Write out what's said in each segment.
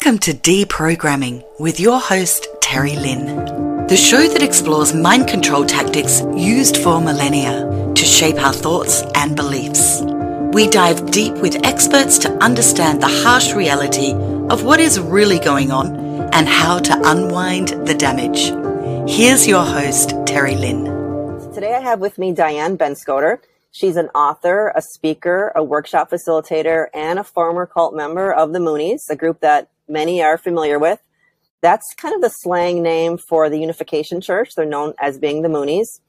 Welcome to Deprogramming with your host, Teri Lynn, the show that explores mind control tactics used for millennia to shape our thoughts and beliefs. We dive deep with experts to understand the harsh reality of what is really going on and how to unwind the damage. Here's your host, Teri Lynn. Today I have with me Diane Benscoter. She's an author, a speaker, a workshop facilitator, and a former cult member of the Moonies, a group that many are familiar with. That's kind of the slang name for the Unification Church. They're known as being the Moonies.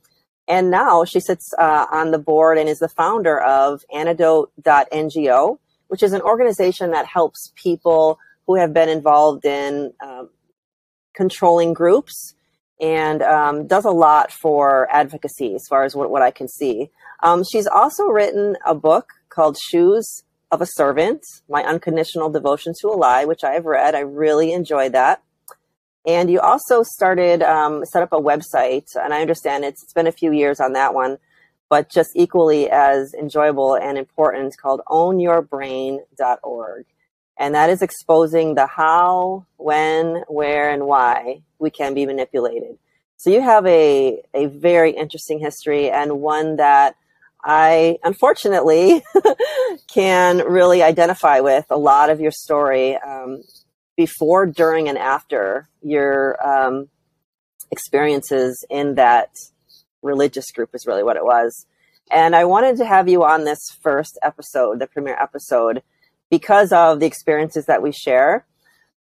And now she sits on the board and is the founder of antidote.ngo, which is an organization that helps people who have been involved in controlling groups and does a lot for advocacy as far as what I can see. She's also written a book called Shoes, Of a Servant, My Unconditional Devotion to a Lie, which I have read. I really enjoyed that. And you also set up a website, and I understand it's been a few years on that one, but just equally as enjoyable and important, called OwnYourBrain.org. And that is exposing the how, when, where, and why we can be manipulated. So you have a very interesting history, and one that I, unfortunately, can really identify with a lot of your story before, during, and after your experiences in that religious group is really what it was. And I wanted to have you on this first episode, the premiere episode, because of the experiences that we share.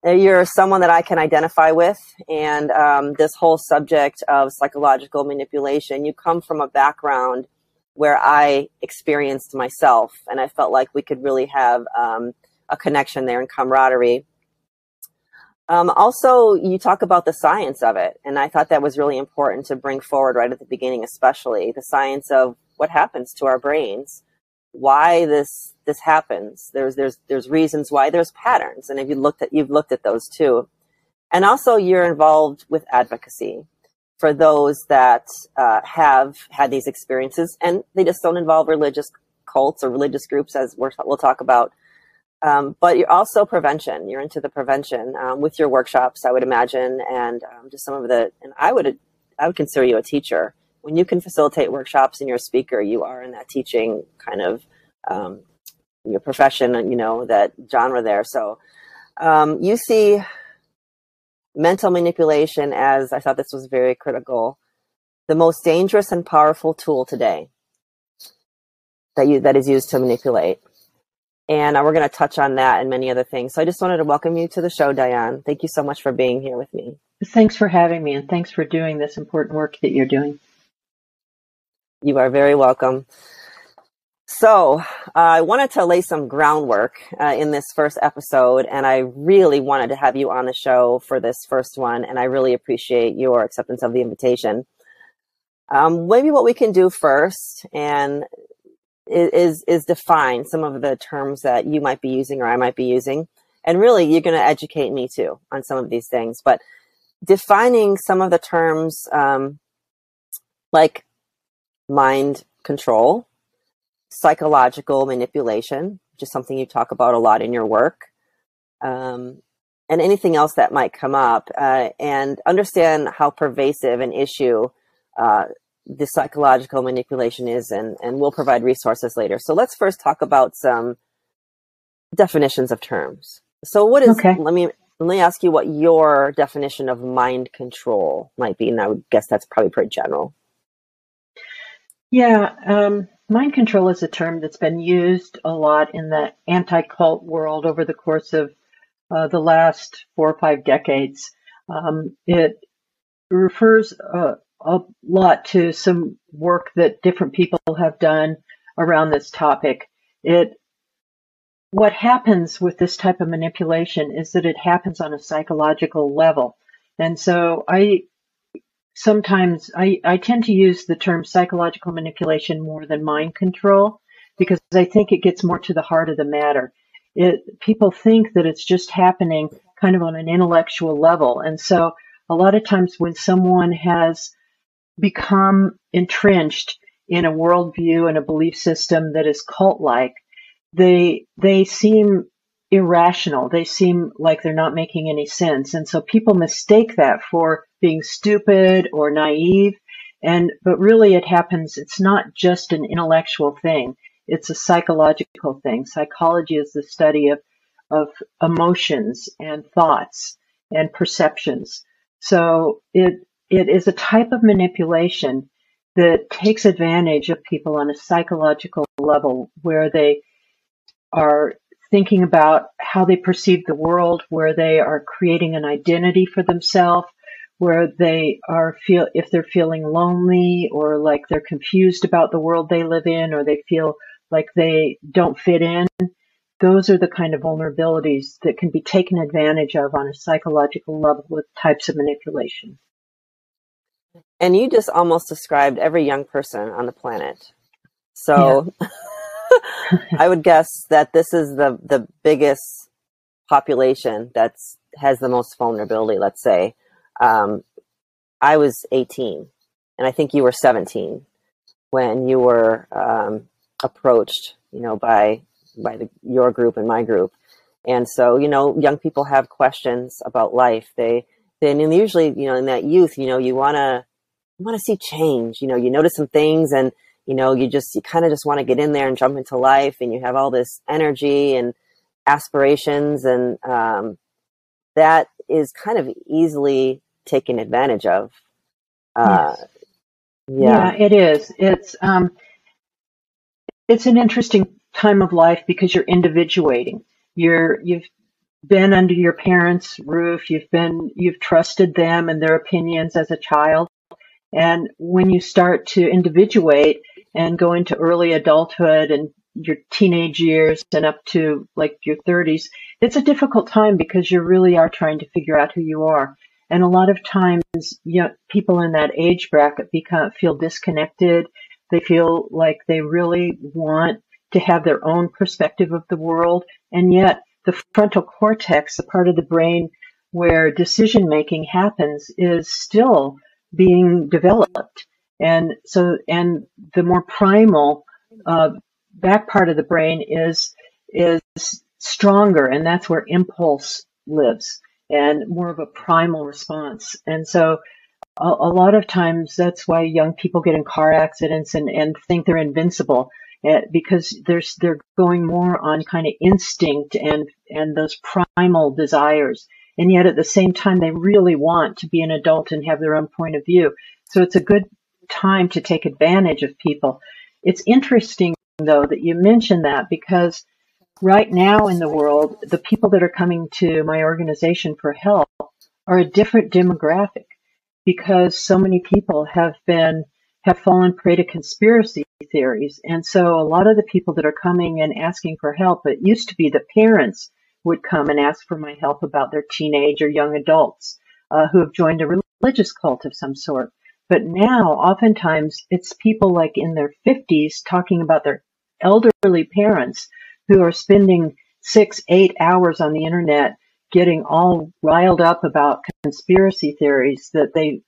You're someone that I can identify with, and this whole subject of psychological manipulation, you come from a background where I experienced myself, and I felt like we could really have a connection there and camaraderie. Also, you talk about the science of it, and I thought that was really important to bring forward right at the beginning, especially the science of what happens to our brains, why this happens. There's reasons why, there's patterns, and if you've looked at those too. And also, you're involved with advocacy for those that have had these experiences, and they just don't involve religious cults or religious groups, as we'll talk about. But you're also prevention. You're into the prevention with your workshops, I would imagine, and just some of the. And I would consider you a teacher. When you can facilitate workshops and you're a speaker, you are in that teaching kind of your profession, you know, that genre there. So you see mental manipulation as, I thought this was very critical, the most dangerous and powerful tool today that is used to manipulate. And we're going to touch on that and many other things. So I just wanted to welcome you to the show, Diane. Thank you so much for being here with me. Thanks for having me, and thanks for doing this important work that you're doing. You are very welcome. So I wanted to lay some groundwork in this first episode, and I really wanted to have you on the show for this first one, and I really appreciate your acceptance of the invitation. Maybe what we can do first and is define some of the terms that you might be using or I might be using, and really you're going to educate me too on some of these things. But defining some of the terms like mind control, psychological manipulation, which is something you talk about a lot in your work, and anything else that might come up, and understand how pervasive an issue the psychological manipulation is, and we'll provide resources later. So let's first talk about some definitions of terms. So what is, okay. Let me ask you what your definition of mind control might be, and I would guess that's probably pretty general. Yeah, mind control is a term that's been used a lot in the anti-cult world over the course of the last 4 or 5 decades. It refers a lot to some work that different people have done around this topic. What happens with this type of manipulation is that it happens on a psychological level. And so I tend to use the term psychological manipulation more than mind control, because I think it gets more to the heart of the matter. People think that it's just happening kind of on an intellectual level. And so a lot of times when someone has become entrenched in a worldview and a belief system that is cult-like, they seem irrational. They seem like they're not making any sense. And so people mistake that for being stupid or naive. But really it happens, it's not just an intellectual thing. It's a psychological thing. Psychology is the study of emotions and thoughts and perceptions. So it is a type of manipulation that takes advantage of people on a psychological level, where they are thinking about how they perceive the world, where they are creating an identity for themselves, where they are if they're feeling lonely or like they're confused about the world they live in, or they feel like they don't fit in. Those are the kind of vulnerabilities that can be taken advantage of on a psychological level with types of manipulation. And you just almost described every young person on the planet. So yeah. I would guess that this is the biggest population that's has the most vulnerability, let's say. I was 18, and I think you were 17 when you were approached, by your group and my group. And so, young people have questions about life. And usually, in that youth, you want to see change. You notice some things, and you kind of just want to get in there and jump into life, and you have all this energy and aspirations, and that is kind of easily taken advantage of. Yeah, it is. It's an interesting time of life because you're individuating. You've been under your parents' roof. You've trusted them and their opinions as a child. And when you start to individuate and go into early adulthood and your teenage years and up to like your 30s, it's a difficult time because you really are trying to figure out who you are. And a lot of times, people in that age bracket feel disconnected. They feel like they really want to have their own perspective of the world. And yet the frontal cortex, the part of the brain where decision-making happens, is still being developed. And so, and the more primal back part of the brain is stronger, and that's where impulse lives and more of a primal response. And so a lot of times that's why young people get in car accidents and think they're invincible, because they're going more on kind of instinct and those primal desires. And yet at the same time, they really want to be an adult and have their own point of view. So it's a good time to take advantage of people. It's interesting, though, that you mentioned that, because right now in the world, the people that are coming to my organization for help are a different demographic, because so many people have fallen prey to conspiracy theories. And so a lot of the people that are coming and asking for help, it used to be the parents would come and ask for my help about their teenage or young adults who have joined a religious cult of some sort. But now, oftentimes, it's people like in their 50s talking about their elderly parents who are spending 6-8 hours on the internet getting all riled up about conspiracy theories that they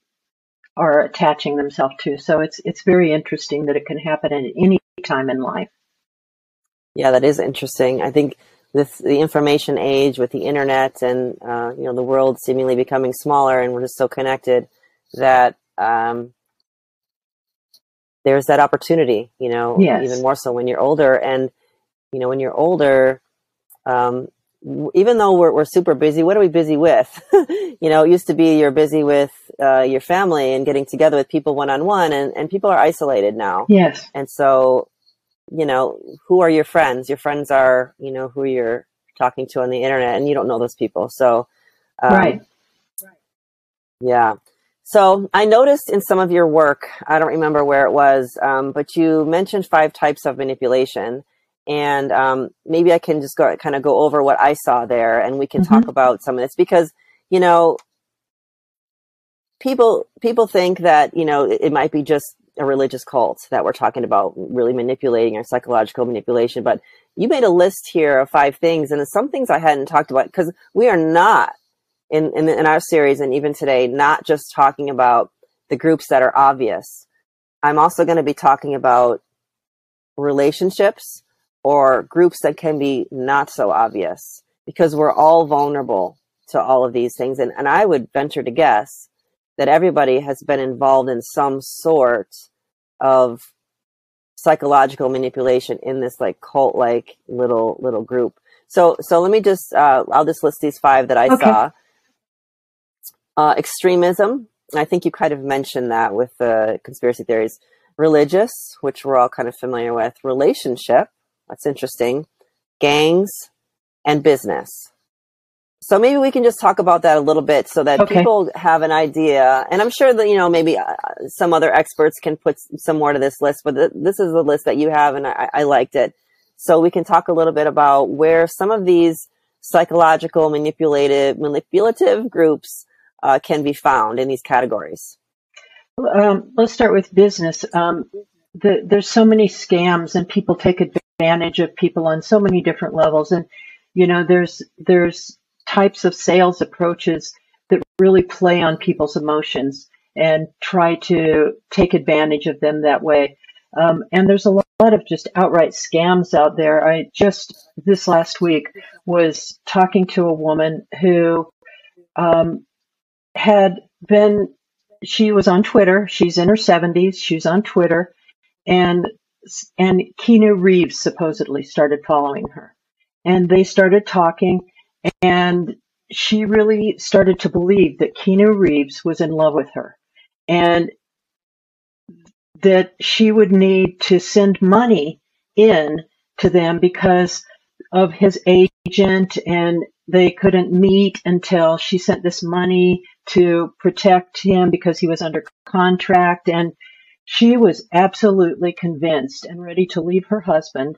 are attaching themselves to. So it's very interesting that it can happen at any time in life. Yeah, that is interesting. I think with the information age, with the internet, and the world seemingly becoming smaller, and we're just so connected that there's that opportunity, yes. Even more so when you're older. And when you're older, even though we're super busy, what are we busy with? It used to be you're busy with your family and getting together with people one-on-one, and people are isolated now. Yes, and so. Who are your friends? Your friends are, who you're talking to on the internet, and you don't know those people. So, right. Yeah. So I noticed in some of your work, I don't remember where it was, but you mentioned 5 types of manipulation, and maybe I can just go over what I saw there, and we can talk about some of this, because, people think that, it might be just a religious cult that we're talking about really manipulating, or psychological manipulation. But you made a list here of 5 things, and some things I hadn't talked about, because we are not in our series, and even today, not just talking about the groups that are obvious. I'm also going to be talking about relationships or groups that can be not so obvious. because we're all vulnerable to all of these things. And I would venture to guess that everybody has been involved in some sort of psychological manipulation in this like cult-like little group. So let me just, I'll just list these five that I saw. Extremism. I think you kind of mentioned that with the conspiracy theories. Religious, which we're all kind of familiar with. Relationship. That's interesting. Gangs and business. So maybe we can just talk about that a little bit so that people have an idea. And I'm sure that, you know, maybe some other experts can put some more to this list, but this is the list that you have, and I liked it. So we can talk a little bit about where some of these psychological manipulative groups can be found in these categories. Let's start with business. There's so many scams, and people take advantage of people on so many different levels. And, you know, there's types of sales approaches that really play on people's emotions and try to take advantage of them that way. And there's a lot of just outright scams out there. I just this last week was talking to a woman who she was on Twitter. She's in her 70s. She's on Twitter, and Keanu Reeves supposedly started following her, and they started talking. And she really started to believe that Keanu Reeves was in love with her and that she would need to send money in to them because of his agent, and they couldn't meet until she sent this money to protect him because he was under contract. And she was absolutely convinced and ready to leave her husband.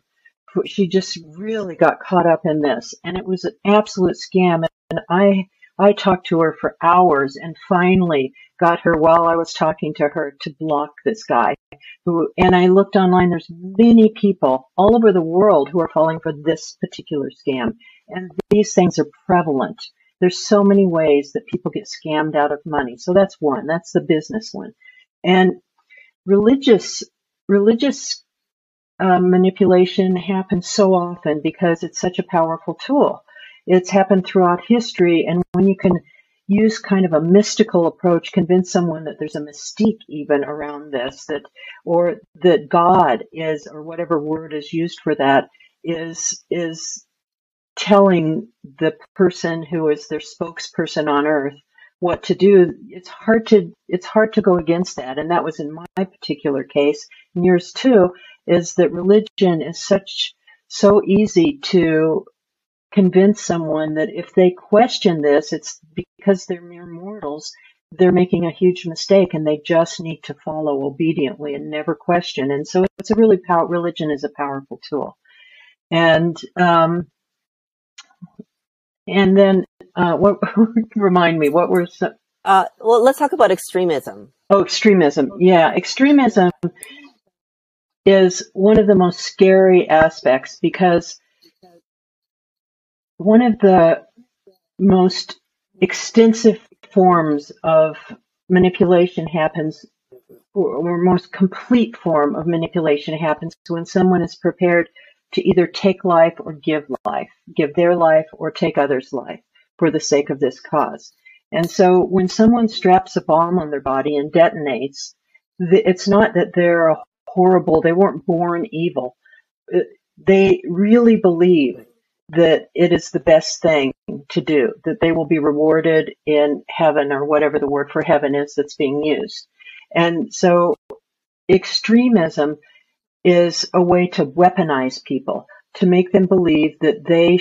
She just really got caught up in this, and it was an absolute scam. And I talked to her for hours and finally got her while I was talking to her to block this guy. And I looked online. There's many people all over the world who are falling for this particular scam. And these things are prevalent. There's so many ways that people get scammed out of money. So that's one. That's the business one. And religious manipulation happens so often because it's such a powerful tool. It's happened throughout history, and when you can use kind of a mystical approach, convince someone that there's a mystique even around this, that or that God is, or whatever word is used for that, is telling the person who is their spokesperson on earth what to do. It's hard to go against that, and that was in my particular case, and yours too. Is that religion is so easy to convince someone that if they question this, it's because they're mere mortals, they're making a huge mistake, and they just need to follow obediently and never question. And so it's a really religion is a powerful tool. And then what remind me, what were some? Well, let's talk about extremism. Oh, extremism. Yeah, extremism is one of the most scary aspects, because one of the most extensive forms of manipulation happens, or most complete form of manipulation happens when someone is prepared to either take life or give their life or take others' life for the sake of this cause. And so when someone straps a bomb on their body and detonates, it's not that they're a horrible. They weren't born evil. They really believe that it is the best thing to do, that they will be rewarded in heaven, or whatever the word for heaven is that's being used. And so extremism is a way to weaponize people, to make them believe that they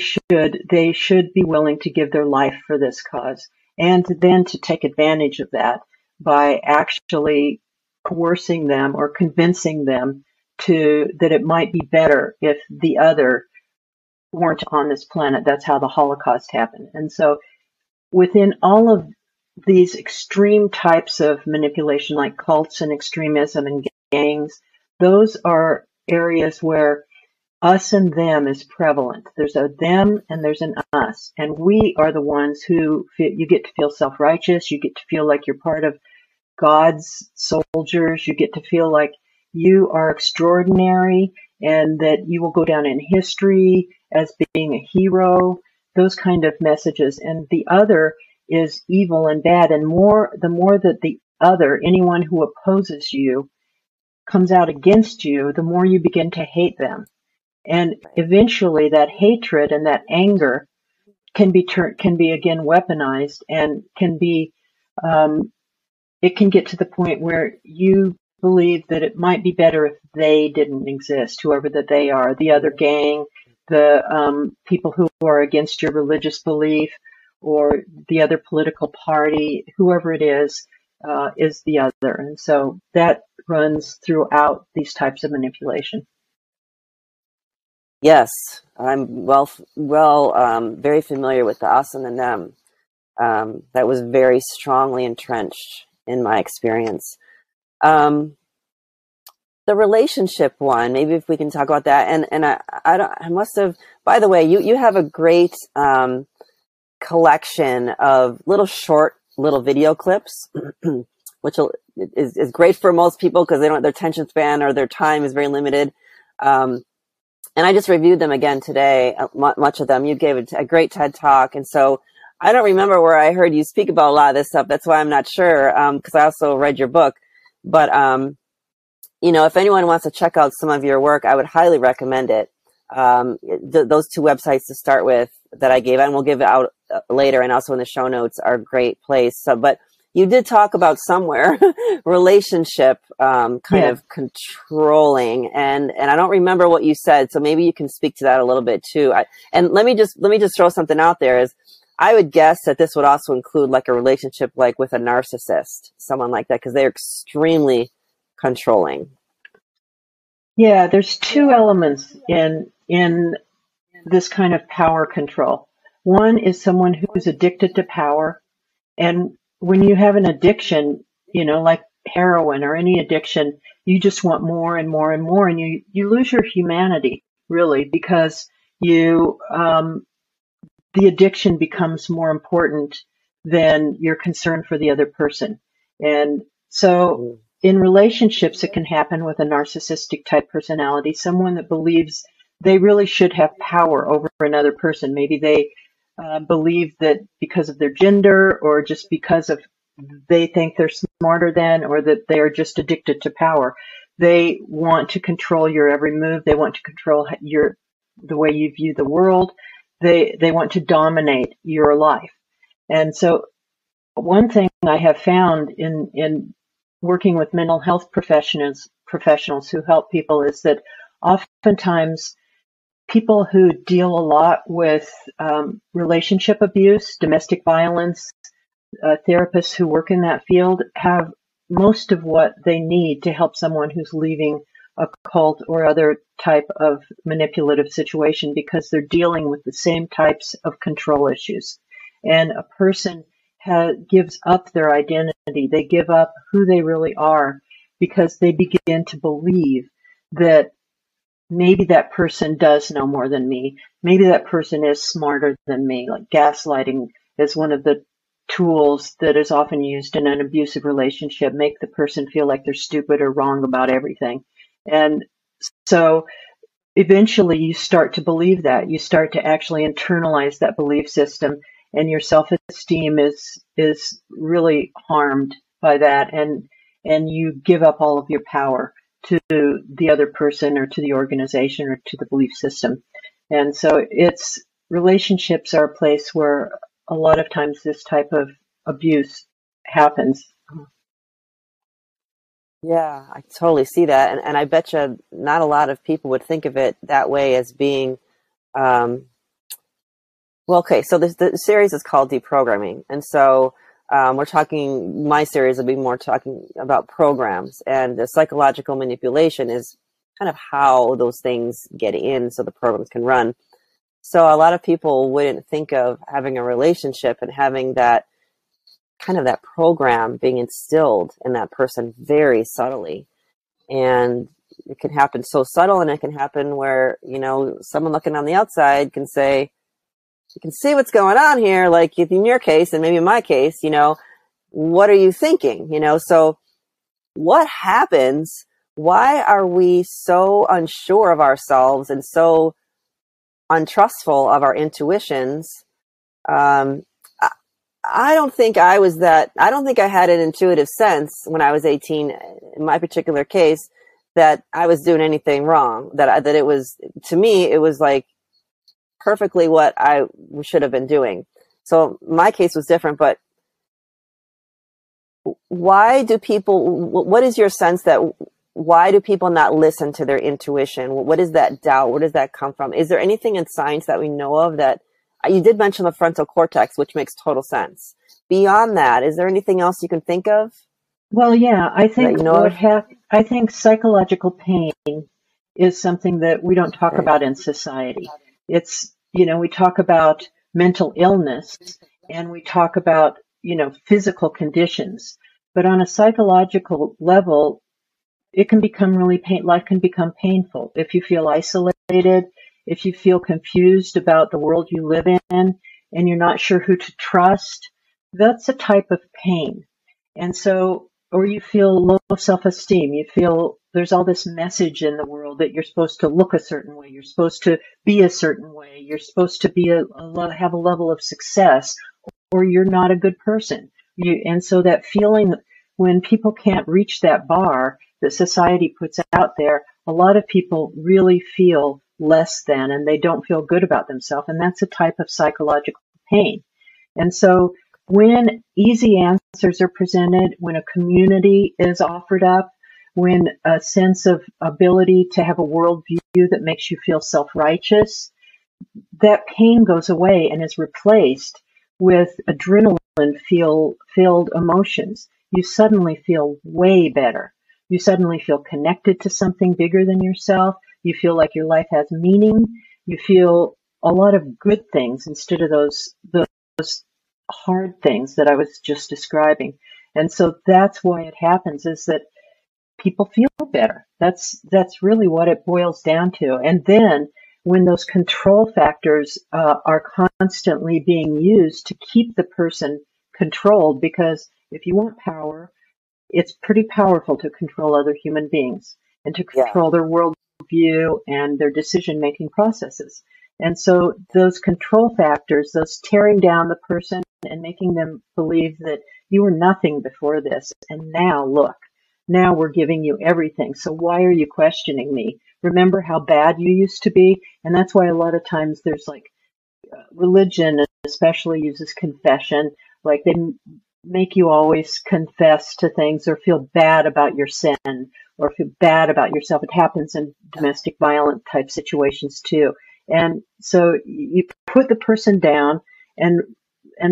should be willing to give their life for this cause, and then to take advantage of that by actually coercing them or convincing them that it might be better if the other weren't on this planet. That's how the Holocaust happened. And so within all of these extreme types of manipulation, like cults and extremism and gangs, those are areas where us and them is prevalent. There's a them and there's an us. And we are the ones who you get to feel self-righteous. You get to feel like you're part of God's soldiers. You get to feel like you are extraordinary and that you will go down in history as being a hero. those kind of messages. And the other is evil and bad. And the more that the other, anyone who opposes you, comes out against you, the more you begin to hate them. And eventually that hatred and that anger can be again weaponized, and can be, it can get to the point where you believe that it might be better if they didn't exist, whoever that they are, the other gang, the people who are against your religious belief, or the other political party, whoever it is the other. And so that runs throughout these types of manipulation. Yes, I'm very familiar with the us and the them. That was very strongly entrenched in my experience. The relationship one, maybe if we can talk about that. And I must have. By the way, you have a great collection of little video clips, which is great for most people because their attention span or their time is very limited. And I just reviewed them again today, much of them. You gave a great TED Talk. And so I don't remember where I heard you speak about a lot of this stuff. That's why I'm not sure, because I also read your book. But, if anyone wants to check out some of your work, I would highly recommend it. Those two websites to start with that I gave, and we'll give out later, and also in the show notes, are a great place. So, but you did talk about somewhere relationship kind of controlling, and I don't remember what you said, so maybe you can speak to that a little bit too. And let me just throw something out there is I would guess that this would also include like a relationship like with a narcissist, someone like that, because they're extremely controlling. Yeah, there's two elements in this kind of power control. One is someone who's addicted to power, and when you have an addiction, like heroin or any addiction, you just want more and more and more, and you lose your humanity, really, because the addiction becomes more important than your concern for the other person. And so in relationships, it can happen with a narcissistic type personality, someone that believes they really should have power over another person. Maybe they believe that because of their gender, or just because of they think they're smarter than, or that they are just addicted to power. They want to control your every move. They want to control the way you view the world. They want to dominate your life. And so one thing I have found in working with mental health professionals who help people is that oftentimes people who deal a lot with relationship abuse, domestic violence, therapists who work in that field have most of what they need to help someone who's leaving a cult or other type of manipulative situation, because they're dealing with the same types of control issues. And a person gives up their identity. They give up who they really are because they begin to believe that maybe that person does know more than me. Maybe that person is smarter than me. Like gaslighting is one of the tools that is often used in an abusive relationship, make the person feel like they're stupid or wrong about everything. And so eventually you start to believe that. You start to actually internalize that belief system, and your self-esteem is really harmed by that. And you give up all of your power to the other person, or to the organization, or to the belief system. And so relationships are a place where a lot of times this type of abuse happens. Yeah, I totally see that. And I bet you not a lot of people would think of it that way as being, so the series is called Deprogramming. And so my series will be more talking about programs, and the psychological manipulation is kind of how those things get in so the programs can run. So a lot of people wouldn't think of having a relationship and having that kind of that program being instilled in that person very subtly. And it can happen so subtle, and it can happen where, someone looking on the outside can say, you can see what's going on here, like in your case, and maybe in my case, what are you thinking? So what happens? Why are we so unsure of ourselves and so untrustful of our intuitions. I don't think I was that, I don't think I had an intuitive sense when I was 18, in my particular case, that I was doing anything wrong, that it was, to me, it was like perfectly what I should have been doing. So my case was different, but why do people, what is your sense that, why do people not listen to their intuition? What is that doubt? Where does that come from? Is there anything in science that we know of that, you did mention the frontal cortex, which makes total sense. Beyond that, is there anything else you can think of? Well, yeah, I think I think psychological pain is something that we don't talk about in society. It's, you know, we talk about mental illness and we talk about, you know, physical conditions, but on a psychological level, it can become really life can become painful if you feel isolated, if you feel confused about the world you live in and you're not sure who to trust. That's a type of pain. And so, or you feel low self-esteem, you feel there's all this message in the world that you're supposed to look a certain way, you're supposed to be a certain way, you're supposed to be have a level of success, or you're not a good person. And so that feeling when people can't reach that bar that society puts out there, a lot of people really feel less than, and they don't feel good about themselves. And that's a type of psychological pain. And so when easy answers are presented, when a community is offered up, when a sense of ability to have a worldview that makes you feel self-righteous, that pain goes away and is replaced with adrenaline-filled emotions. You suddenly feel way better. You suddenly feel connected to something bigger than yourself. You feel like your life has meaning. You feel a lot of good things instead of those hard things that I was just describing. And so that's why it happens, is that people feel better. That's really what it boils down to. And then when those control factors are constantly being used to keep the person controlled, because if you want power, it's pretty powerful to control other human beings and to control their worldview and their decision-making processes. And so those control factors, those tearing down the person and making them believe that you were nothing before this, and now look, now we're giving you everything. So why are you questioning me? Remember how bad you used to be? And that's why a lot of times there's like religion especially uses confession. Like they make you always confess to things or feel bad about your sin or feel bad about yourself. It happens in domestic violence type situations too. And so you put the person down and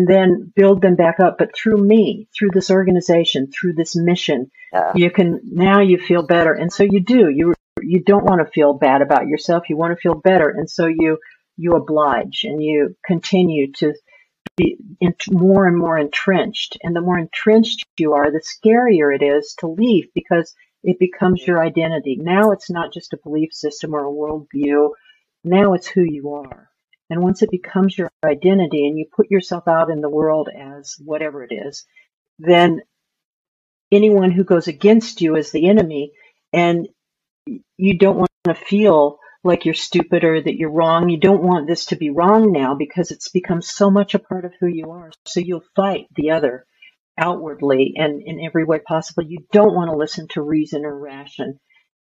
then build them back up. But through me, through this organization, through this mission, you can, now you feel better. And so you do, you don't want to feel bad about yourself. You want to feel better. And so you oblige and you continue to be more and more entrenched. And the more entrenched you are, the scarier it is to leave, because it becomes your identity. Now it's not just a belief system or a worldview. Now it's who you are. And once it becomes your identity and you put yourself out in the world as whatever it is, then anyone who goes against you is the enemy. And you don't want to feel like you're stupid or that you're wrong. You don't want this to be wrong now, because it's become so much a part of who you are. So you'll fight the other outwardly and in every way possible. You don't want to listen to reason or ration,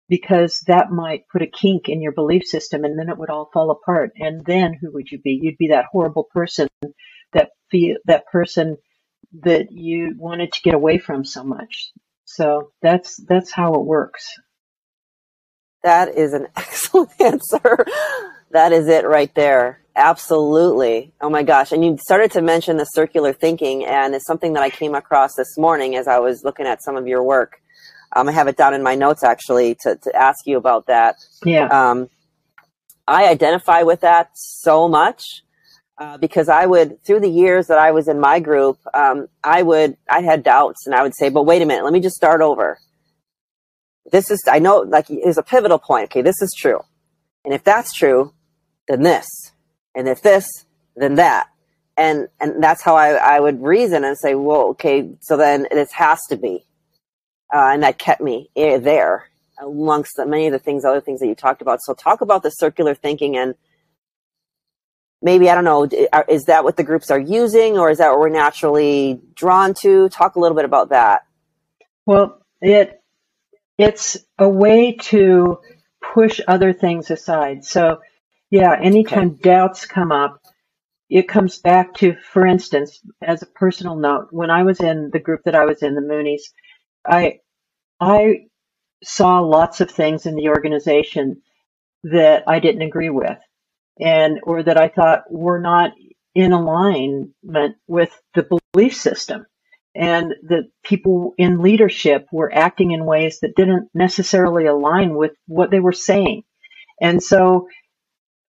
because that might put a kink in your belief system, and then it would all fall apart. And then who would you be? You'd be that horrible person, that person that you wanted to get away from so much. So that's how it works. That is an excellent answer. That is it right there. Absolutely. Oh my gosh. And you started to mention the circular thinking, and it's something that I came across this morning as I was looking at some of your work. I have it down in my notes, actually, to ask you about that. Yeah. I identify with that so much because I would, through the years that I was in my group, I had doubts, and I would say, but wait a minute, let me just start over. This is, I know, like, is a pivotal point. Okay, this is true. And if that's true, then this. And if this, then that. And that's how I would reason and say, well, okay, so then this has to be. And that kept me there amongst the, many of the things, other things that you talked about. So talk about the circular thinking and maybe, I don't know, is that what the groups are using, or is that what we're naturally drawn to? Talk a little bit about that. Well, it's a way to push other things aside. So, yeah, anytime doubts come up, it comes back to, for instance, as a personal note, when I was in the group that I was in, the Moonies, I saw lots of things in the organization that I didn't agree with, and or that I thought were not in alignment with the belief system, and that people in leadership were acting in ways that didn't necessarily align with what they were saying. And so,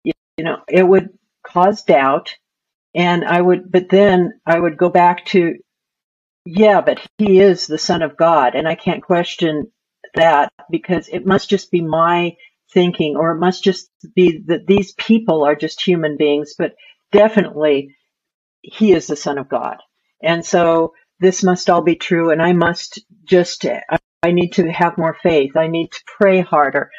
you know, it would cause doubt, and I would go back to, yeah, but he is the Son of God, and I can't question that, because it must just be my thinking, or it must just be that these people are just human beings, but definitely he is the Son of God. And so this must all be true, and I must just, I need to have more faith. I need to pray harder.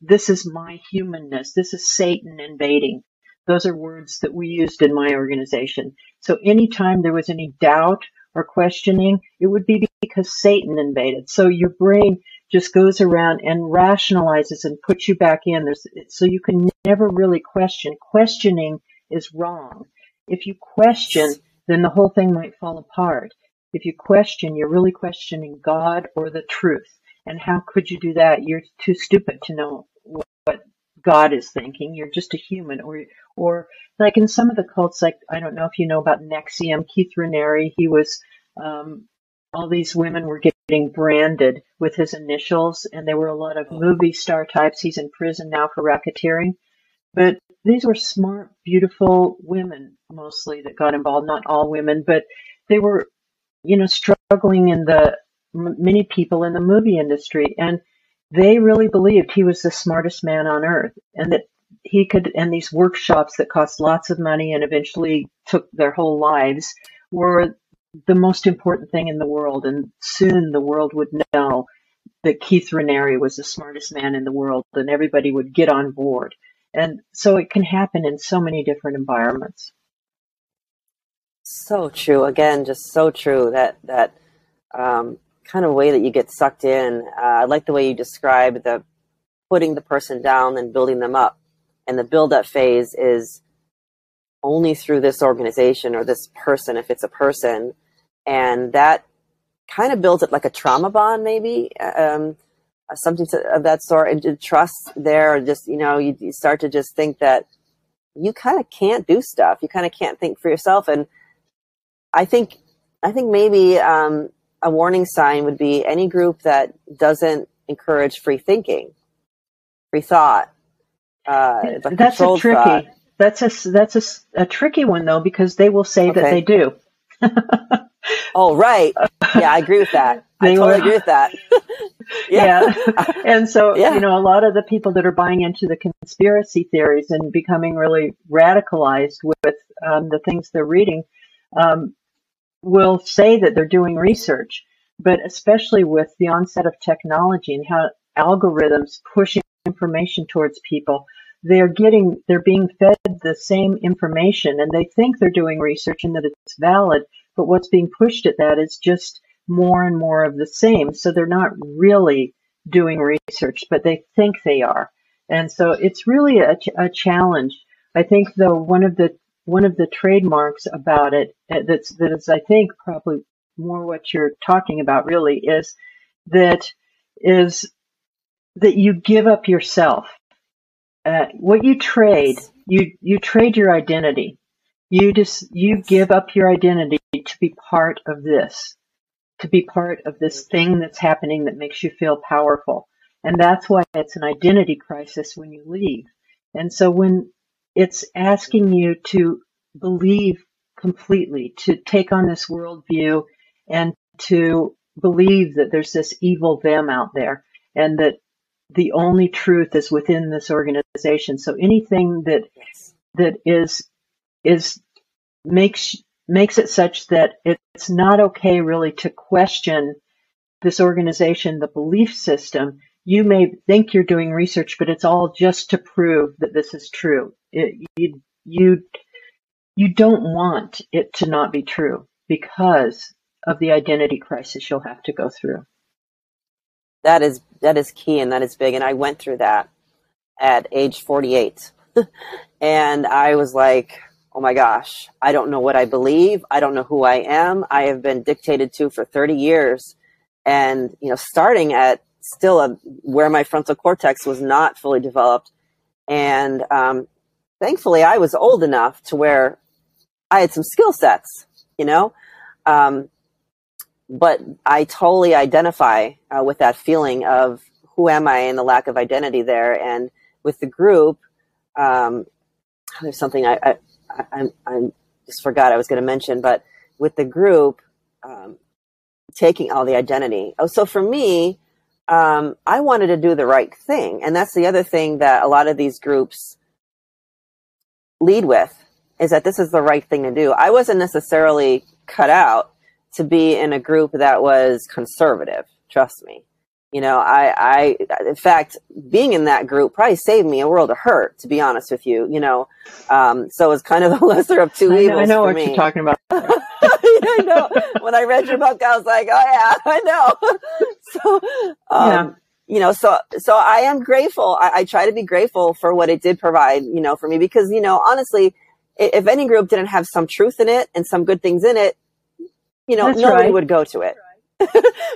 This is my humanness. This is Satan invading. Those are words that we used in my organization. So anytime there was any doubt or questioning, it would be because Satan invaded. So your brain just goes around and rationalizes and puts you back in. So you can never really question. Questioning is wrong. If you question, then the whole thing might fall apart. If you question, you're really questioning God or the truth. And how could you do that? You're too stupid to know what God is thinking. You're just a human, or like in some of the cults, like, I don't know if you know about NXIVM, Keith Raniere, he was, all these women were getting branded with his initials, and they were a lot of movie star types. He's in prison now for racketeering, but these were smart, beautiful women mostly that got involved, not all women, but they were, you know, struggling in the many people in the movie industry. And they really believed he was the smartest man on earth, and that he could, and these workshops that cost lots of money and eventually took their whole lives were the most important thing in the world. And soon the world would know that Keith Raniere was the smartest man in the world, and everybody would get on board. And so it can happen in so many different environments. So true. Again, just so true that kind of way that you get sucked in. I like the way you describe the putting the person down and building them up. And the build-up phase is only through this organization or this person, if it's a person. And that kind of builds up like a trauma bond, maybe, something of that sort. And to trust there, or just, you know, you start to just think that you kind of can't do stuff. You kind of can't think for yourself. And I think maybe, a warning sign would be any group that doesn't encourage free thinking, free thought. That's a tricky one though, because they will say that they do. Oh, right. Yeah. I agree with that. I totally agree with that. Yeah. And so, you know, a lot of the people that are buying into the conspiracy theories and becoming really radicalized with the things they're reading, will say that they're doing research, but especially with the onset of technology and how algorithms push information towards people, they're being fed the same information, and they think they're doing research and that it's valid, but what's being pushed at that is just more and more of the same. So they're not really doing research, but they think they are. And so it's really a challenge. I think though, one of the trademarks about it that is, I think, probably more what you're talking about really is that you give up yourself. What you trade, you trade your identity. You give up your identity to be part of this, thing that's happening that makes you feel powerful. And that's why it's an identity crisis when you leave. And so when it's asking you to believe completely, to take on this worldview and to believe that there's this evil them out there and that the only truth is within this organization. So anything that makes it such that it's not okay really to question this organization, the belief system. You may think you're doing research, but it's all just to prove that this is true. It, you you don't want it to not be true because of the identity crisis you'll have to go through. That is key, and that is big. And I went through that at age 48. And I was like, oh my gosh, I don't know what I believe. I don't know who I am. I have been dictated to for 30 years. And, you know, starting at still where my frontal cortex was not fully developed. And thankfully, I was old enough to where I had some skill sets, you know. But I totally identify with that feeling of who am I and the lack of identity there. And with the group, there's something I just forgot I was going to mention, but with the group, taking all the identity. Oh, so for me, I wanted to do the right thing. And that's the other thing that a lot of these groups lead with, is that this is the right thing to do. I wasn't necessarily cut out to be in a group that was conservative. Trust me. You know, I in fact, being in that group probably saved me a world of hurt, to be honest with you, you know. So it was kind of the lesser of two evils. I know what you're talking about. I know. When I read your book, I was like, oh yeah, I know. You know, so I am grateful. I try to be grateful for what it did provide, you know, for me, because, you know, honestly, if any group didn't have some truth in it and some good things in it, you know, nobody would go to it.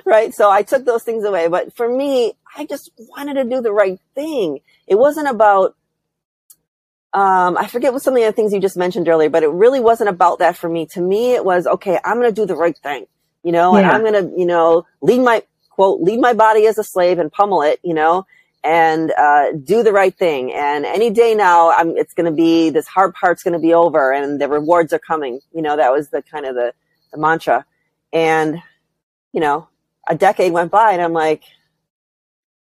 Right. So I took those things away. But for me, I just wanted to do the right thing. It wasn't about, I forget what some of the things you just mentioned earlier, but it really wasn't about that for me. To me, it was, okay, I'm going to do the right thing, you know, and I'm going to, you know, lead my body as a slave and pummel it, you know, and do the right thing. And any day now, it's going to be, this hard part's going to be over and the rewards are coming. You know, that was the kind of the mantra. And you know, a decade went by and I'm like,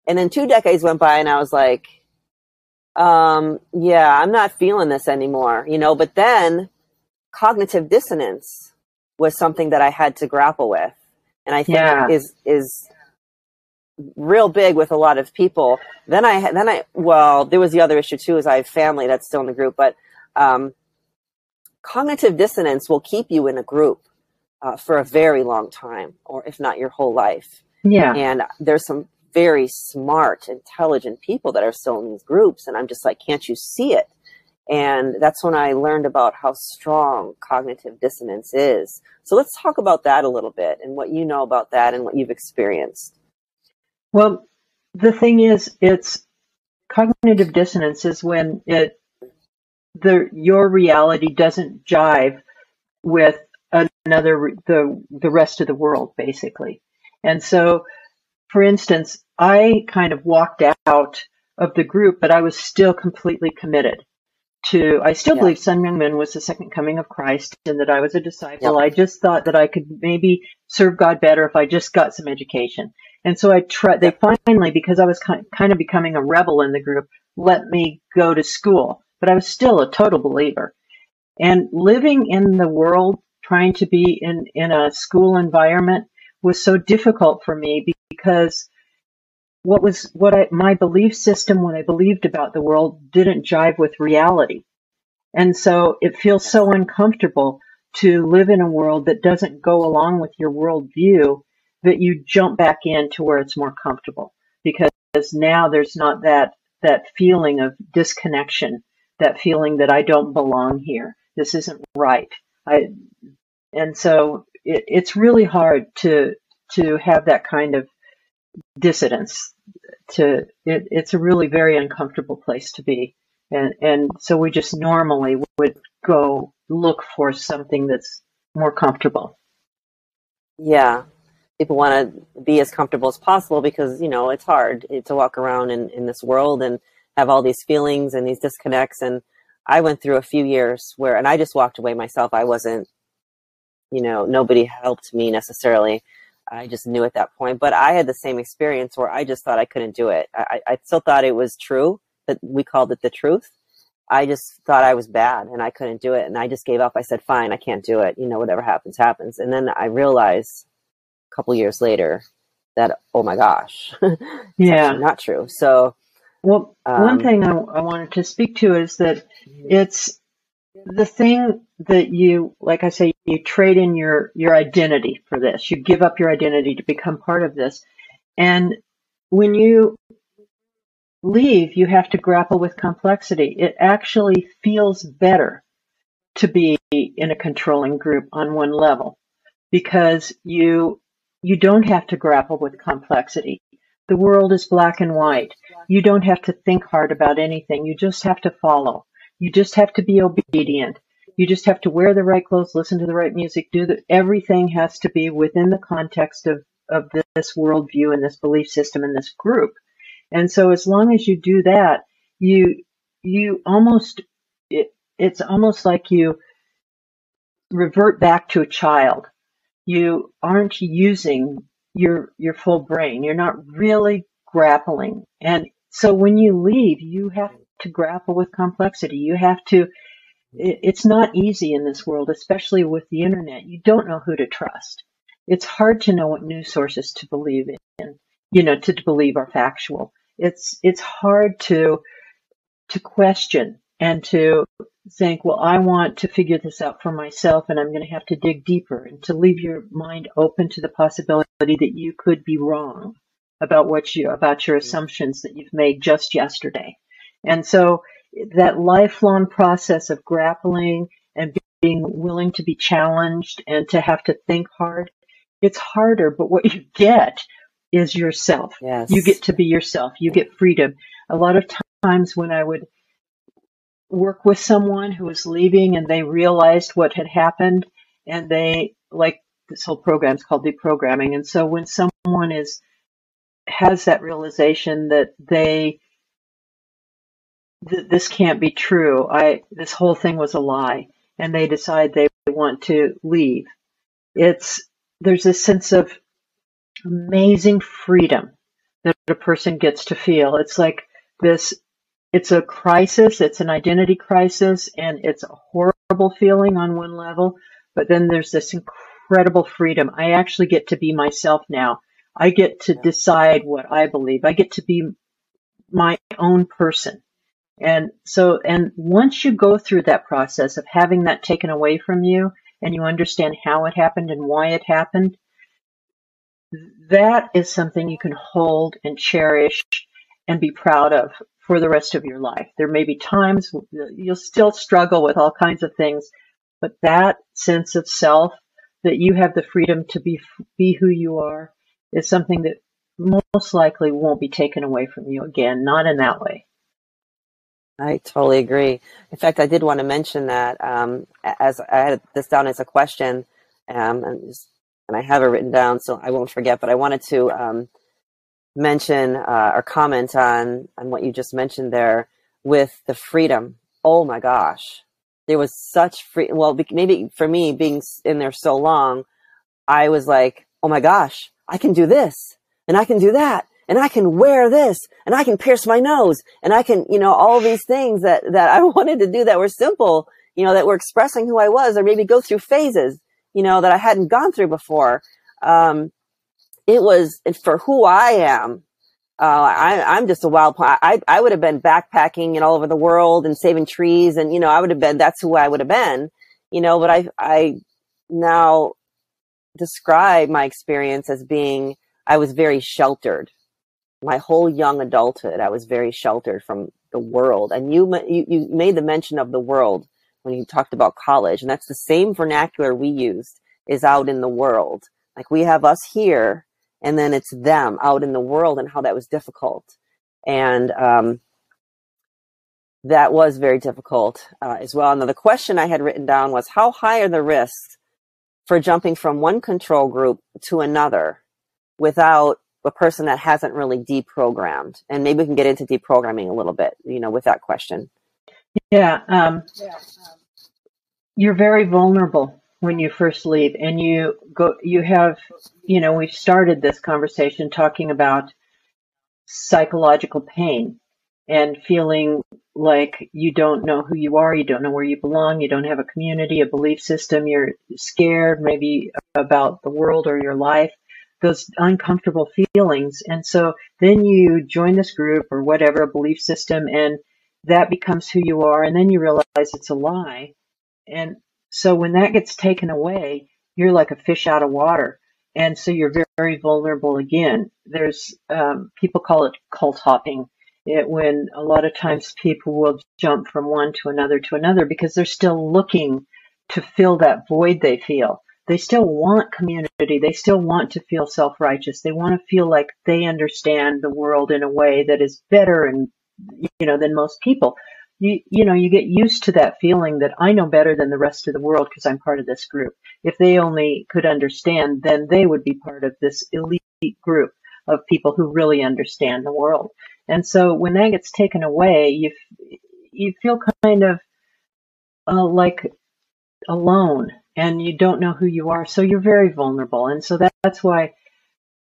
and then 2 decades went by and I was like, yeah, I'm not feeling this anymore, you know, but then cognitive dissonance was something that I had to grapple with. And I think is real big with a lot of people. Then there was the other issue too, is I have family that's still in the group, but, cognitive dissonance will keep you in a group for a very long time, or if not your whole life. Yeah. And there's some very smart, intelligent people that are still in these groups. And I'm just like, can't you see it? And that's when I learned about how strong cognitive dissonance is. So let's talk about that a little bit and what you know about that and what you've experienced. Well, the thing is, it's cognitive dissonance is when your reality doesn't jive with the rest of the world, basically. And so, for instance, I kind of walked out of the group, but I was still completely committed to, I still believe Sun Myung Moon was the second coming of Christ and that I was a disciple. Yeah. I just thought that I could maybe serve God better if I just got some education. And so I tried, they finally, because I was kind of becoming a rebel in the group, let me go to school, but I was still a total believer. And living in the world, trying to be in a school environment was so difficult for me because my belief system, what I believed about the world didn't jive with reality. And so it feels so uncomfortable to live in a world that doesn't go along with your worldview that you jump back into where it's more comfortable, because now there's not that feeling of disconnection, that feeling that I don't belong here. This isn't right. And so it's really hard to have that kind of dissidence. It's a really very uncomfortable place to be, and so we just normally would go look for something that's more comfortable. Yeah, people want to be as comfortable as possible because, you know, it's hard to walk around in this world and have all these feelings and these disconnects. And I went through a few years where, and I just walked away myself. I wasn't, you know, nobody helped me necessarily. I just knew at that point, but I had the same experience where I just thought I couldn't do it. I still thought it was true, that we called it the truth. I just thought I was bad and I couldn't do it. And I just gave up. I said, fine, I can't do it. You know, whatever happens, happens. And then I realized a couple years later that, oh my gosh, it's not true. So, well, one thing I wanted to speak to is that it's the thing that you, like I say, you trade in your identity for this. You give up your identity to become part of this. And when you leave, you have to grapple with complexity. It actually feels better to be in a controlling group on one level because you don't have to grapple with complexity. The world is black and white. You don't have to think hard about anything. You just have to follow. You just have to be obedient. You just have to wear the right clothes, listen to the right music, everything has to be within the context of this worldview and this belief system and this group. And so as long as you do that, you almost, it's almost like you revert back to a child. You aren't using your full brain. You're not really grappling. And so when you leave, you have to grapple with complexity. You have to, it's not easy in this world, especially with the internet. You don't know who to trust. It's hard to know what news sources to believe in, to believe are factual. It's hard to question and to think, well, I want to figure this out for myself, and I'm going to have to dig deeper, and to leave your mind open to the possibility that you could be wrong about about your assumptions that you've made just yesterday. And so that lifelong process of grappling and being willing to be challenged and to have to think hard, it's harder, but what you get is yourself. Yes. You get to be yourself. You get freedom. A lot of times when I would work with someone who was leaving and they realized what had happened, and they, like, this whole program is called Deprogramming. And so when someone has that realization that this can't be true, this whole thing was a lie, and they decide they want to leave, there's this sense of amazing freedom that a person gets to feel. It's like this, it's a crisis, it's an identity crisis, and it's a horrible feeling on one level, but then there's this incredible freedom. I actually get to be myself now. I get to decide what I believe. I get to be my own person. And so, and once you go through that process of having that taken away from you, and you understand how it happened and why it happened, that is something you can hold and cherish and be proud of for the rest of your life. There may be times you'll still struggle with all kinds of things, but that sense of self, that you have the freedom to be who you are, is something that most likely won't be taken away from you again, not in that way. I totally agree. In fact, I did want to mention that as I had this down as a question, and I have it written down, so I won't forget, but I wanted to mention or comment on what you just mentioned there with the freedom. Oh my gosh, there was such freedom. Well, maybe for me, being in there so long, I was like, oh my gosh, I can do this and I can do that, and I can wear this, and I can pierce my nose, and I can, all these things that I wanted to do that were simple, that were expressing who I was, or maybe go through phases, that I hadn't gone through before. It was for who I am. I'm just a wild plant. I would have been backpacking and all over the world and saving trees. And, I would have been, that's who I would have been, but I now describe my experience as being, I was very sheltered. My whole young adulthood, I was very sheltered from the world. And you made the mention of the world when you talked about college. And that's the same vernacular we used, is out in the world. Like, we have us here, and then it's them out in the world, and how that was difficult. And that was very difficult as well. Now, the question I had written down was, how high are the risks for jumping from one control group to another without a person that hasn't really deprogrammed? And maybe we can get into deprogramming a little bit, with that question. Yeah. You're very vulnerable when you first leave, and you have, we've started this conversation talking about psychological pain and feeling like you don't know who you are. You don't know where you belong. You don't have a community, a belief system. You're scared maybe about the world or your life. Those uncomfortable feelings. And so then you join this group or whatever, a belief system, and that becomes who you are. And then you realize it's a lie. And so when that gets taken away, you're like a fish out of water. And so you're very, very vulnerable again. There's people call it cult hopping, when a lot of times people will jump from one to another because they're still looking to fill that void they feel. They still want community. They still want to feel self-righteous. They want to feel like they understand the world in a way that is better and, you know, than most people. You know, you get used to that feeling that I know better than the rest of the world because I'm part of this group. If they only could understand, then they would be part of this elite group of people who really understand the world. And so when that gets taken away, you feel kind of like alone. And you don't know who you are, so you're very vulnerable. And so that's why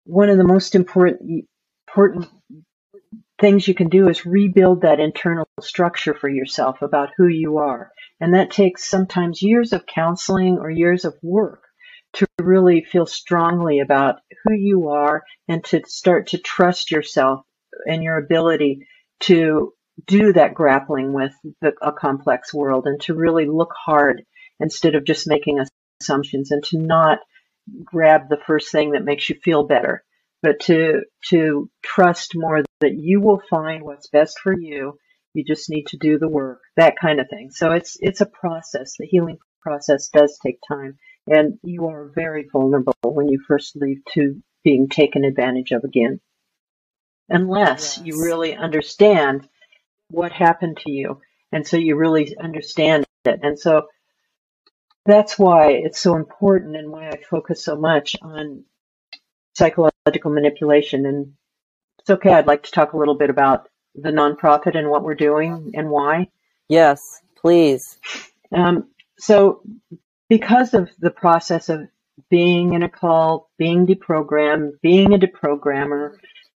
one of the most important things you can do is rebuild that internal structure for yourself about who you are. And that takes sometimes years of counseling or years of work to really feel strongly about who you are and to start to trust yourself and your ability to do that grappling with a complex world and to really look hard instead of just making assumptions, and to not grab the first thing that makes you feel better, but to trust more that you will find what's best for you. You just need to do the work, that kind of thing. So it's a process. The healing process does take time, and you are very vulnerable when you first leave to being taken advantage of again, unless you really understand what happened to you. And so you really understand it. And so that's why it's so important and why I focus so much on psychological manipulation. And it's okay, I'd like to talk a little bit about the nonprofit and what we're doing and why. Yes, please. So because of the process of being in a cult, being deprogrammed, being a deprogrammer,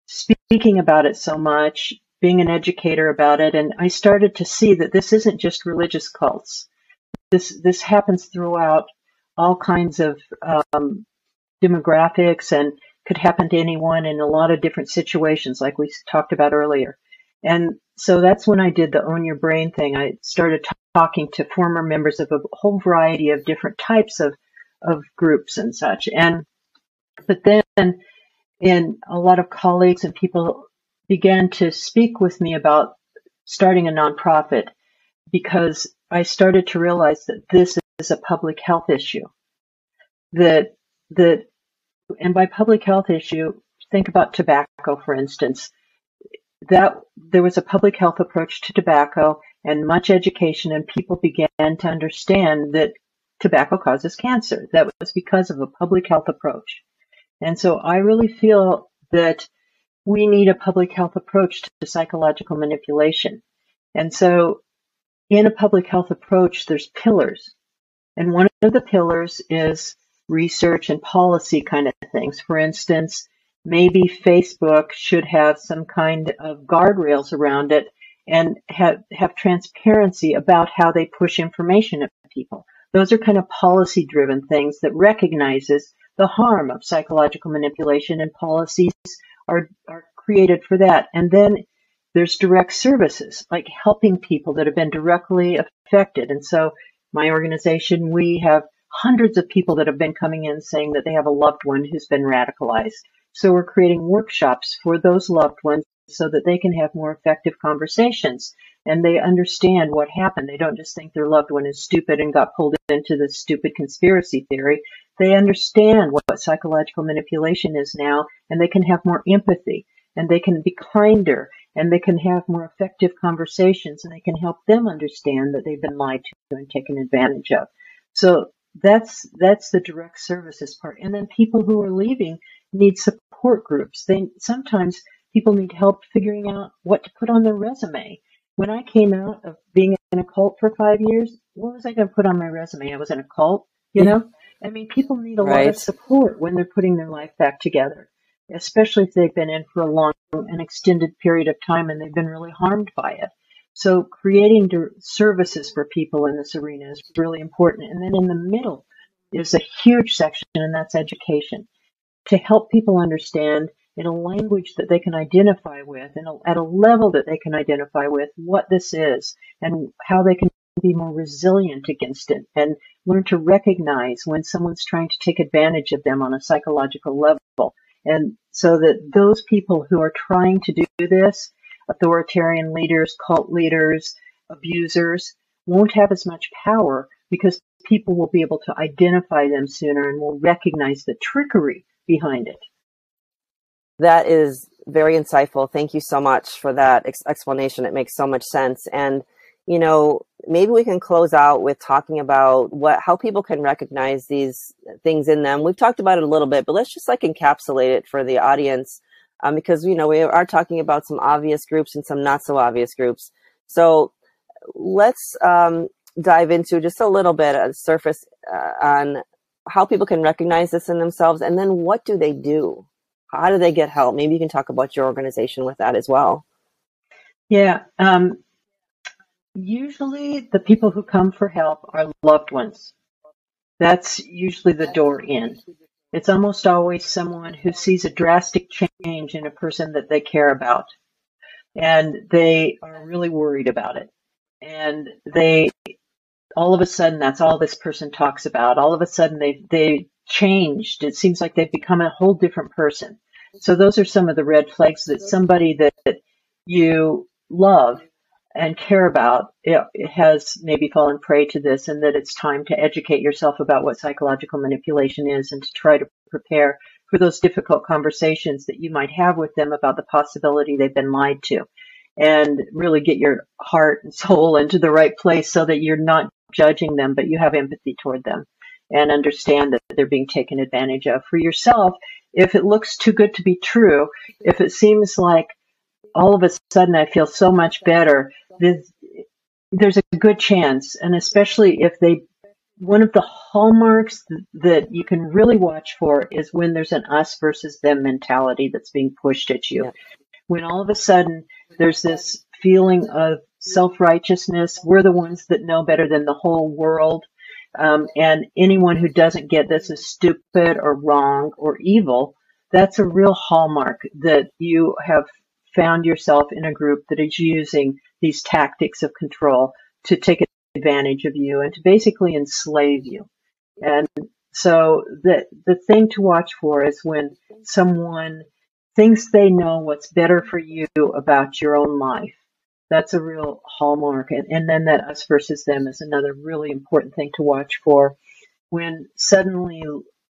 speaking about it so much, being an educator about it, and I started to see that this isn't just religious cults. This happens throughout all kinds of demographics and could happen to anyone in a lot of different situations, like we talked about earlier. And so that's when I did the Own Your Brain thing. I started talking to former members of a whole variety of different types of groups and such. But then a lot of colleagues and people began to speak with me about starting a nonprofit, because I started to realize that this is a public health issue. And by public health issue, think about tobacco, for instance. That there was a public health approach to tobacco and much education, and people began to understand that tobacco causes cancer. That was because of a public health approach. And so I really feel that we need a public health approach to psychological manipulation. And so in a public health approach, there's pillars. And one of the pillars is research and policy kind of things. For instance, maybe Facebook should have some kind of guardrails around it and have transparency about how they push information at people. Those are kind of policy-driven things that recognizes the harm of psychological manipulation, and policies are created for that. And then there's direct services, like helping people that have been directly affected. And so my organization, we have hundreds of people that have been coming in saying that they have a loved one who's been radicalized. So we're creating workshops for those loved ones so that they can have more effective conversations and they understand what happened. They don't just think their loved one is stupid and got pulled into this stupid conspiracy theory. They understand what psychological manipulation is now, and they can have more empathy, and they can be kinder, and they can have more effective conversations, and they can help them understand that they've been lied to and taken advantage of. So that's the direct services part. And then people who are leaving need support groups. Sometimes people need help figuring out what to put on their resume. When I came out of being in a cult for 5 years, what was I going to put on my resume? I was in a cult, you know? I mean, people need a lot of support when they're putting their life back together, especially if they've been in for a long, an extended period of time and they've been really harmed by it. So creating services for people in this arena is really important. And then in the middle is a huge section, and that's education, to help people understand in a language that they can identify with and at a level that they can identify with what this is and how they can be more resilient against it and learn to recognize when someone's trying to take advantage of them on a psychological level. And so that those people who are trying to do this, authoritarian leaders, cult leaders, abusers, won't have as much power because people will be able to identify them sooner and will recognize the trickery behind it. That is very insightful. Thank you so much for that explanation. It makes so much sense. And, you know, maybe we can close out with talking about how people can recognize these things in them. We've talked about it a little bit, but let's just like encapsulate it for the audience because, you know, we are talking about some obvious groups and some not so obvious groups. So let's dive into just a little bit of surface on how people can recognize this in themselves and then what do they do? How do they get help? Maybe you can talk about your organization with that as well. Yeah. Usually the people who come for help are loved ones. That's usually the door in. It's almost always someone who sees a drastic change in a person that they care about. And they are really worried about it. And they, all of a sudden, that's all this person talks about. All of a sudden, they changed. It seems like they've become a whole different person. So those are some of the red flags that somebody that you love and care about has maybe fallen prey to this, and that it's time to educate yourself about what psychological manipulation is and to try to prepare for those difficult conversations that you might have with them about the possibility they've been lied to, and really get your heart and soul into the right place so that you're not judging them, but you have empathy toward them and understand that they're being taken advantage of. For yourself, if it looks too good to be true, if it seems like all of a sudden I feel so much better, there's a good chance, and especially if they, one of the hallmarks that you can really watch for is when there's an us versus them mentality that's being pushed at you. Yeah. When all of a sudden there's this feeling of self-righteousness, we're the ones that know better than the whole world. And anyone who doesn't get this is stupid or wrong or evil. That's a real hallmark that you have found yourself in a group that is using these tactics of control to take advantage of you and to basically enslave you. And so the thing to watch for is when someone thinks they know what's better for you about your own life. That's a real hallmark. And then that us versus them is another really important thing to watch for. When suddenly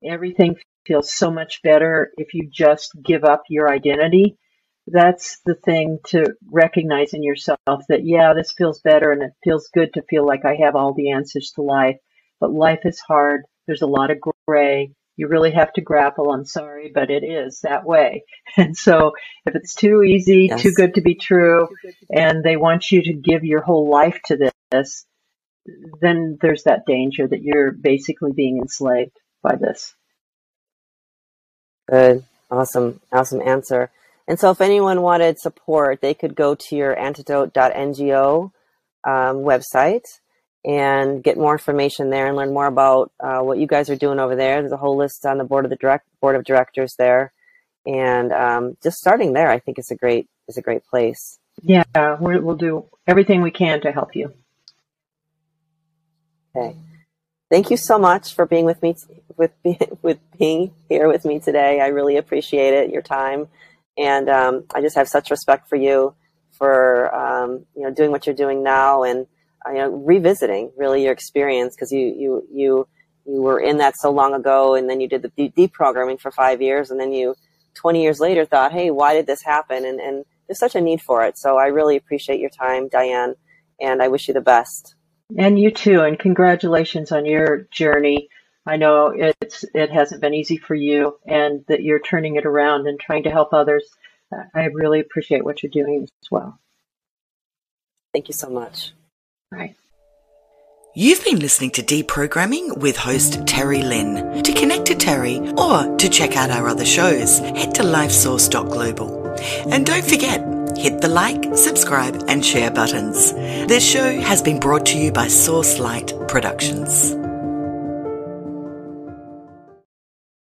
everything feels so much better if you just give up your identity, that's the thing to recognize in yourself that, yeah, this feels better and it feels good to feel like I have all the answers to life. But life is hard. There's a lot of gray. You really have to grapple. I'm sorry, but it is that way. And so if it's too easy, yes, too good to be true, and they want you to give your whole life to this, then there's that danger that you're basically being enslaved by this. Good. Awesome. Awesome answer. And so if anyone wanted support, they could go to your antidote.ngo website and get more information there and learn more about what you guys are doing over there. There's a whole list on the board of directors there, and just starting there, I think is a great place. Yeah, we'll do everything we can to help you. Okay, thank you so much for being with me being here with me today. I really appreciate it, your time, and I just have such respect for you for doing what you're doing now and. Revisiting really your experience because you were in that so long ago, and then you did the deprogramming for 5 years, and then you 20 years later thought, hey, why did this happen? And there's such a need for it. So I really appreciate your time, Diane, and I wish you the best. And you too, and congratulations on your journey. I know it hasn't been easy for you, and that you're turning it around and trying to help others. I really appreciate what you're doing as well. Thank you so much. Right. You've been listening to Deprogramming with host Teri Lynn. To connect to Teri or to check out our other shows, head to lifesource.global. And don't forget, hit the like, subscribe and share buttons. This show has been brought to you by Source Light Productions.